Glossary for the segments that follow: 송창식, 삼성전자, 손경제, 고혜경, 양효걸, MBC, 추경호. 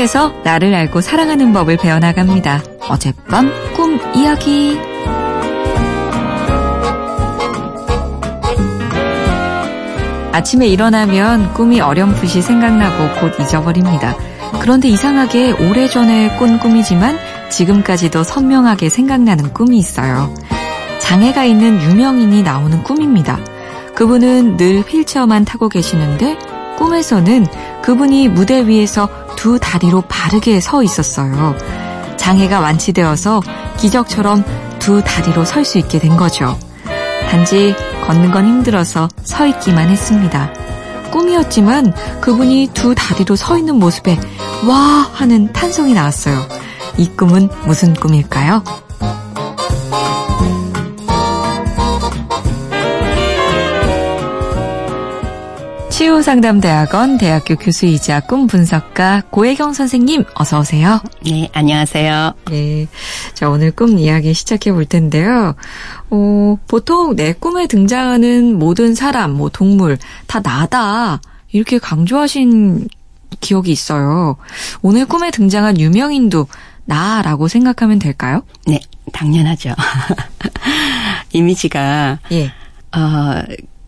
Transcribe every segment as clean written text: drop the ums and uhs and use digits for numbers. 통해서 나를 알고 사랑하는 법을 배워나갑니다. 어젯밤 꿈 이야기. 아침에 일어나면 꿈이 어렴풋이 생각나고 곧 잊어버립니다. 그런데 이상하게 오래전에 꾼 꿈이지만 지금까지도 선명하게 생각나는 꿈이 있어요. 장애가 있는 유명인이 나오는 꿈입니다. 그분은 늘 휠체어만 타고 계시는데 꿈에서는 그분이 무대 위에서 두 다리로 바르게 서 있었어요. 장애가 완치되어서 기적처럼 두 다리로 설 수 있게 된 거죠. 단지 걷는 건 힘들어서 서 있기만 했습니다. 꿈이었지만 그분이 두 다리로 서 있는 모습에 와 하는 탄성이 나왔어요. 이 꿈은 무슨 꿈일까요? 치유상담대학원 대학교 교수이자 꿈 분석가 고혜경 선생님 어서 오세요. 네, 안녕하세요. 네, 자 오늘 꿈 이야기 시작해 볼 텐데요. 보통 내 꿈에 등장하는 모든 사람, 뭐 동물 다 나다 이렇게 강조하신 기억이 있어요. 오늘 꿈에 등장한 유명인도 나라고 생각하면 될까요? 네, 당연하죠. 이미지가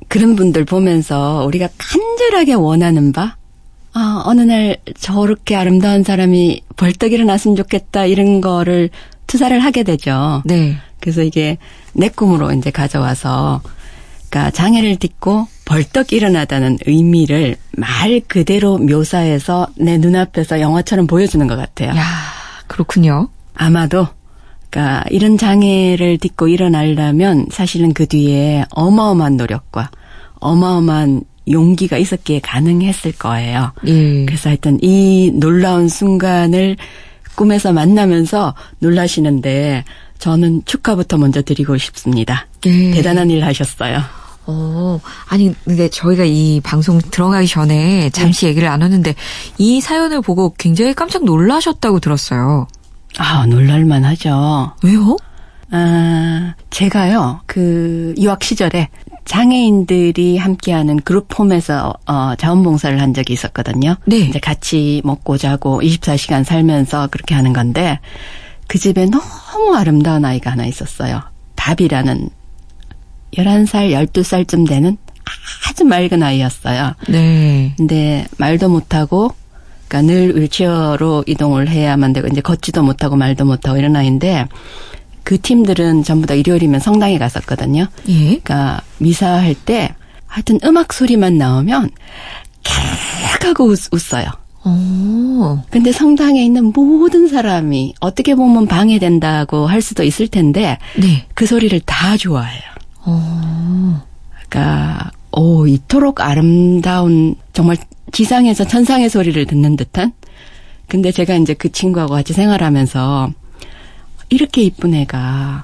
그런 분들 보면서 우리가 간절하게 원하는 바 어느 날 저렇게 아름다운 사람이 벌떡 일어났으면 좋겠다 이런 거를 투사를 하게 되죠. 네. 그래서 이게 내 꿈으로 이제 가져와서 그러니까 장애를 딛고 벌떡 일어나다는 의미를 말 그대로 묘사해서 내 눈앞에서 영화처럼 보여주는 것 같아요. 야, 그렇군요. 아마도 그러니까 이런 장애를 딛고 일어나려면 사실은 그 뒤에 어마어마한 노력과 어마어마한 용기가 있었기에 가능했을 거예요. 그래서 하여튼 이 놀라운 순간을 꿈에서 만나면서 놀라시는데 저는 축하부터 먼저 드리고 싶습니다. 대단한 일 하셨어요. 아니 근데 저희가 이 방송 들어가기 전에 잠시 얘기를 나눴는데 이 사연을 보고 굉장히 깜짝 놀라셨다고 들었어요. 아, 놀랄만 하죠. 왜요? 제가요, 유학 시절에 장애인들이 함께하는 그룹 홈에서 자원봉사를 한 적이 있었거든요. 네. 이제 같이 먹고 자고 24시간 살면서 그렇게 하는 건데 그 집에 너무 아름다운 아이가 하나 있었어요. 바비라는 11살, 12살쯤 되는 아주 맑은 아이였어요. 네. 근데 말도 못하고 그러니까 늘 휠체어로 이동을 해야만 되고 이제 걷지도 못하고 말도 못하고 이런 아이인데 그 팀들은 전부 다 일요일이면 성당에 갔었거든요. 예. 그러니까 미사할 때 하여튼 음악 소리만 나오면 캬 하고 웃어요. 근데 성당에 있는 모든 사람이 어떻게 보면 방해된다고 할 수도 있을 텐데 네. 그 소리를 다 좋아해요. 그러니까 이토록 아름다운 정말 지상에서 천상의 소리를 듣는 듯한? 근데 제가 이제 그 친구하고 같이 생활하면서 이렇게 이쁜 애가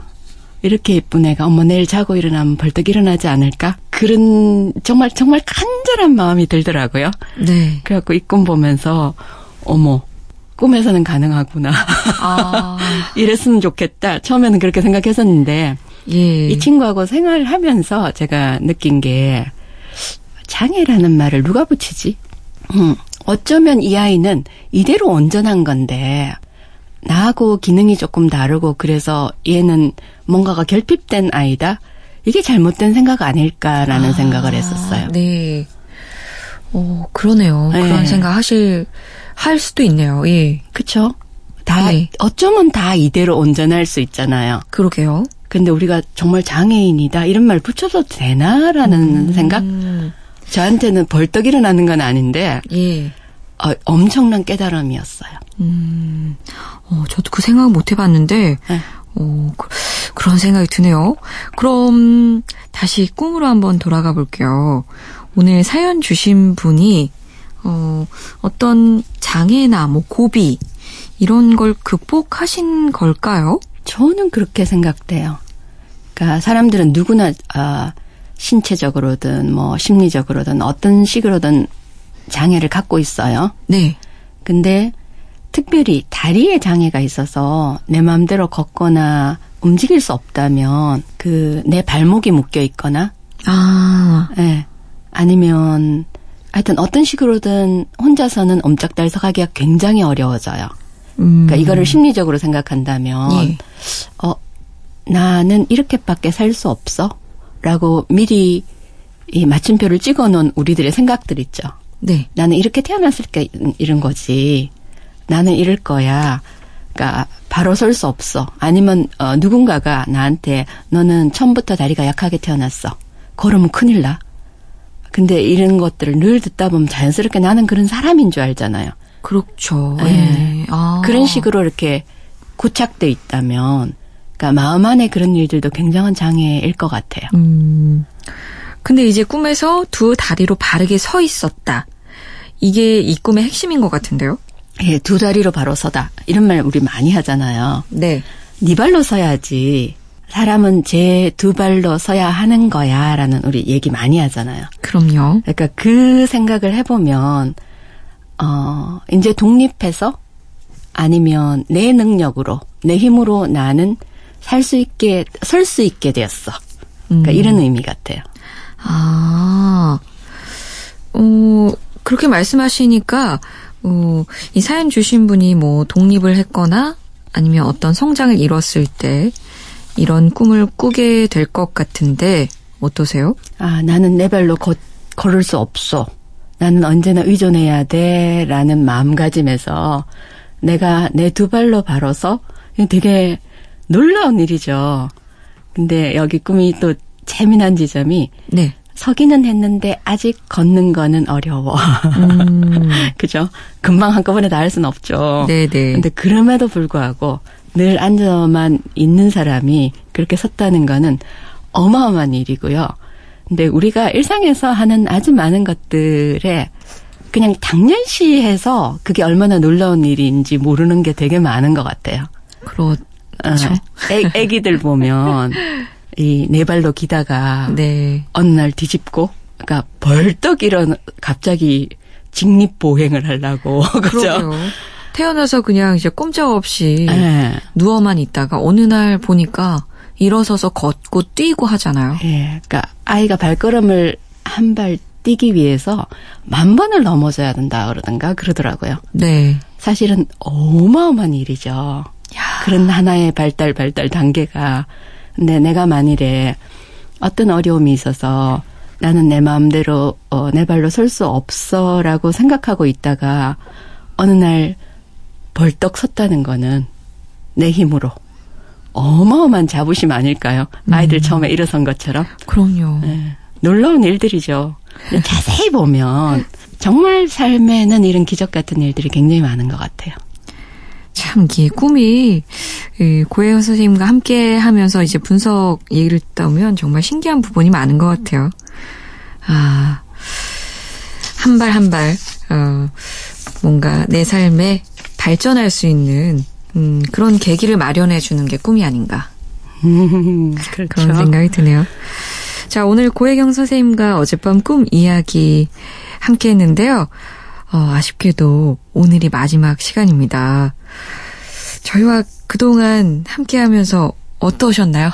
어머 내일 자고 일어나면 벌떡 일어나지 않을까? 그런 정말 정말 간절한 마음이 들더라고요. 네. 그래갖고 이 꿈 보면서 어머 꿈에서는 가능하구나. 이랬으면 좋겠다. 처음에는 그렇게 생각했었는데 예. 이 친구하고 생활하면서 제가 느낀 게 장애라는 말을 누가 붙이지? 어쩌면 이 아이는 이대로 온전한 건데 나하고 기능이 조금 다르고 그래서 얘는 뭔가가 결핍된 아이다? 이게 잘못된 생각 아닐까라는 생각을 했었어요. 네. 그러네요. 네. 그런 생각 할 수도 있네요. 예. 그쵸? 네. 어쩌면 다 이대로 온전할 수 있잖아요. 그러게요. 근데 우리가 정말 장애인이다 이런 말 붙여도 되나라는 생각? 저한테는 벌떡 일어나는 건 아닌데 예. 엄청난 깨달음이었어요. 저도 그 생각 못 해봤는데 네. 그런 생각이 드네요. 그럼 다시 꿈으로 한번 돌아가 볼게요. 오늘 사연 주신 분이 어떤 장애나 뭐 고비 이런 걸 극복하신 걸까요? 저는 그렇게 생각돼요. 그러니까 사람들은 누구나 신체적으로든 뭐 심리적으로든 어떤 식으로든 장애를 갖고 있어요. 네. 근데 특별히 다리에 장애가 있어서 내 마음대로 걷거나 움직일 수 없다면 내 발목이 묶여 있거나 아니면 하여튼 어떤 식으로든 혼자서는 엄짝달싹하기가 굉장히 어려워져요. 그러니까 이거를 심리적으로 생각한다면 예. 나는 이렇게밖에 살 수 없어 라고 미리 이 맞춤표를 찍어놓은 우리들의 생각들 있죠. 네. 나는 이렇게 태어났을 때 이런 거지. 나는 이럴 거야. 그러니까 바로 설 수 없어. 아니면 누군가가 나한테 너는 처음부터 다리가 약하게 태어났어. 걸으면 큰일 나. 근데 이런 것들을 늘 듣다 보면 자연스럽게 나는 그런 사람인 줄 알잖아요. 그렇죠. 예. 네. 아. 그런 식으로 이렇게 고착돼 있다면 그러니까 마음 안에 그런 일들도 굉장한 장애일 것 같아요. 근데 이제 꿈에서 두 다리로 바르게 서 있었다. 이게 이 꿈의 핵심인 것 같은데요. 예, 두 다리로 바로 서다. 이런 말 우리 많이 하잖아요. 네. 네 발로 서야지. 사람은 제 두 발로 서야 하는 거야 라는 우리 얘기 많이 하잖아요. 그럼요. 그러니까 그 생각을 해보면 이제 독립해서 아니면 내 능력으로 내 힘으로 나는 살 수 있게 설 수 있게 되었어. 그러니까 이런 의미 같아요. 아, 그렇게 말씀하시니까 이 사연 주신 분이 뭐 독립을 했거나 아니면 어떤 성장을 이뤘을 때 이런 꿈을 꾸게 될 것 같은데 어떠세요? 아, 나는 내 발로 걸을 수 없어. 나는 언제나 의존해야 돼 라는 마음가짐에서 내가 내 두 발로 바로서 되게 놀라운 일이죠. 근데 여기 꿈이 또 재미난 지점이 네. 서기는 했는데 아직 걷는 거는 어려워. 그죠? 금방 한꺼번에 다 할 수는 없죠. 네네. 근데 그럼에도 불구하고 늘 앉아만 있는 사람이 그렇게 섰다는 거는 어마어마한 일이고요. 근데 우리가 일상에서 하는 아주 많은 것들에 그냥 당연시해서 그게 얼마나 놀라운 일인지 모르는 게 되게 많은 것 같아요. 그렇죠. 애기들 보면 이 네 발로 기다가 네. 어느 날 뒤집고 그러니까 벌떡 일어나 갑자기 직립보행을 하려고 그렇죠. 태어나서 그냥 이제 꼼짝없이 네. 누워만 있다가 어느 날 보니까 일어서서 걷고 뛰고 하잖아요. 네. 그러니까 아이가 발걸음을 한 발 뛰기 위해서 10,000번을 넘어져야 된다 그러던가 그러더라고요. 네. 사실은 어마어마한 일이죠. 야. 그런 하나의 발달 단계가. 근데 내가 만일에 어떤 어려움이 있어서 나는 내 마음대로 내 발로 설 수 없어라고 생각하고 있다가 어느 날 벌떡 섰다는 거는 내 힘으로 어마어마한 자부심 아닐까요? 아이들 처음에 일어선 것처럼. 그럼요. 네. 놀라운 일들이죠. 자세히 보면 정말 삶에는 이런 기적 같은 일들이 굉장히 많은 것 같아요. 참, 이 꿈이 고혜경 선생님과 함께 하면서 이제 분석 얘기를 듣다 보면 정말 신기한 부분이 많은 것 같아요. 아, 한 발 한 발, 뭔가 내 삶에 발전할 수 있는 그런 계기를 마련해 주는 게 꿈이 아닌가. 그렇죠. 그런 생각이 드네요. 자, 오늘 고혜경 선생님과 어젯밤 꿈 이야기 함께 했는데요. 아쉽게도 오늘이 마지막 시간입니다. 저희와 그동안 함께하면서 어떠셨나요?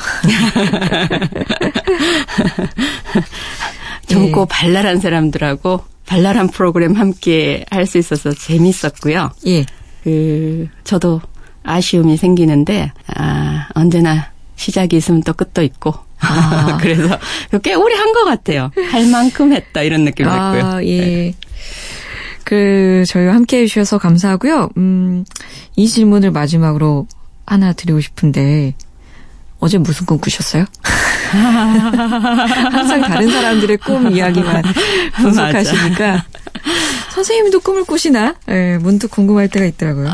젊고 예. 발랄한 사람들하고 발랄한 프로그램 함께 할 수 있어서 재밌었고요. 예. 저도 아쉬움이 생기는데 언제나 시작이 있으면 또 끝도 있고. 그래서 꽤 오래 한 것 같아요. 할 만큼 했다 이런 느낌이 있고요. 예. 네. 저희와 함께 해주셔서 감사하고요. 이 질문을 마지막으로 하나 드리고 싶은데, 어제 무슨 꿈 꾸셨어요? 항상 다른 사람들의 꿈 이야기만 분석하시니까. 선생님도 꿈을 꾸시나? 예, 문득 궁금할 때가 있더라고요.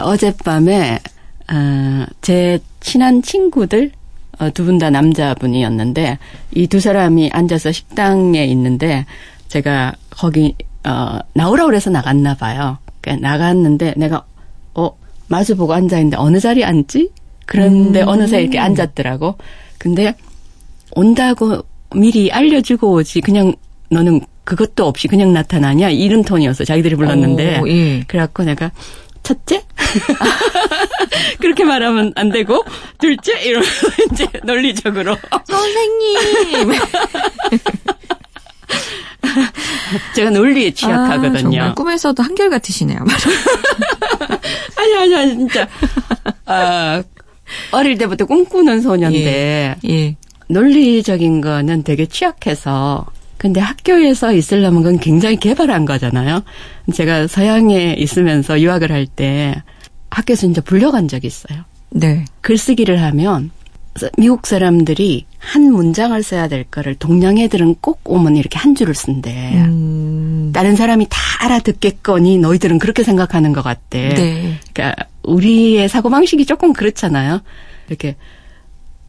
어젯밤에, 제 친한 친구들, 두 분 다 남자분이었는데, 이 두 사람이 앉아서 식당에 있는데, 제가 거기, 나오라 그래서 나갔나 봐요. 그러니까 나갔는데 내가 마주보고 앉아있는데 어느 자리에 앉지? 그런데 어느새 이렇게 앉았더라고. 근데 온다고 미리 알려주고 오지 그냥 너는 그것도 없이 그냥 나타나냐? 이런 톤이었어. 자기들이 불렀는데. 예. 그래갖고 내가 첫째? 그렇게 말하면 안 되고 둘째? 이러면서 이제 논리적으로 선생님! 제가 논리에 취약하거든요. 아, 정말 꿈에서도 한결같으시네요. 아니, 진짜. 아, 어릴 때부터 꿈꾸는 소년인데 예. 논리적인 거는 되게 취약해서 근데 학교에서 이슬람은 건 굉장히 개발한 거잖아요. 제가 서양에 있으면서 유학을 할 때 학교에서 이제 불려간 적이 있어요. 네. 글쓰기를 하면 미국 사람들이 한 문장을 써야 될 거를 동양 애들은 꼭 오면 이렇게 한 줄을 쓴대. 다른 사람이 다 알아듣겠거니 너희들은 그렇게 생각하는 것 같대. 네. 그러니까 우리의 사고방식이 조금 그렇잖아요. 이렇게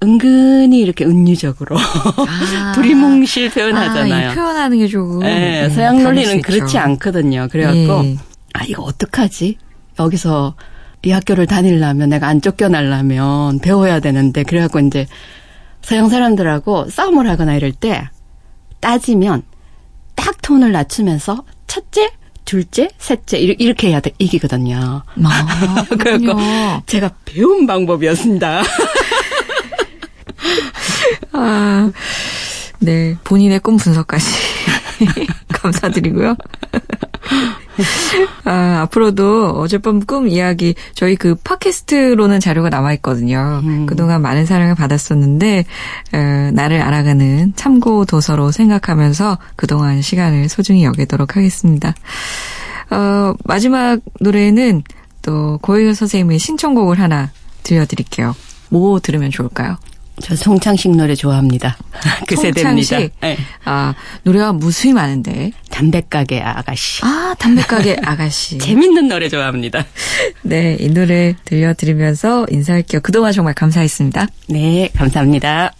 은근히 이렇게 은유적으로 아. 두리뭉실 표현하잖아요. 아, 이 표현하는 게 조금. 네, 서양 논리는 그렇지 않거든요. 그래갖고 예. 아 이거 어떡하지? 여기서 이 학교를 다니려면 내가 안 쫓겨나려면 배워야 되는데 그래갖고 이제 서양 사람들하고 싸움을 하거나 이럴 때 따지면 딱 톤을 낮추면서 첫째, 둘째, 셋째 이렇게 해야 이기거든요. 아, 그래갖고 제가 배운 방법이었습니다. 아, 네 본인의 꿈 분석까지 감사드리고요. 아, 앞으로도 어젯밤 꿈 이야기 저희 그 팟캐스트로는 자료가 남아있거든요. 그동안 많은 사랑을 받았었는데 나를 알아가는 참고 도서로 생각하면서 그동안 시간을 소중히 여기도록 하겠습니다. 마지막 노래는 또 고혜경 선생님의 신청곡을 하나 들려드릴게요. 뭐 들으면 좋을까요? 저 송창식 노래 좋아합니다. 그 송창식. 세대입니다. 네. 아, 노래가 무수히 많은데. 담배가게 아가씨. 아, 담배가게 아가씨. 재밌는 노래 좋아합니다. 네, 이 노래 들려드리면서 인사할게요. 그동안 정말 감사했습니다. 네, 감사합니다.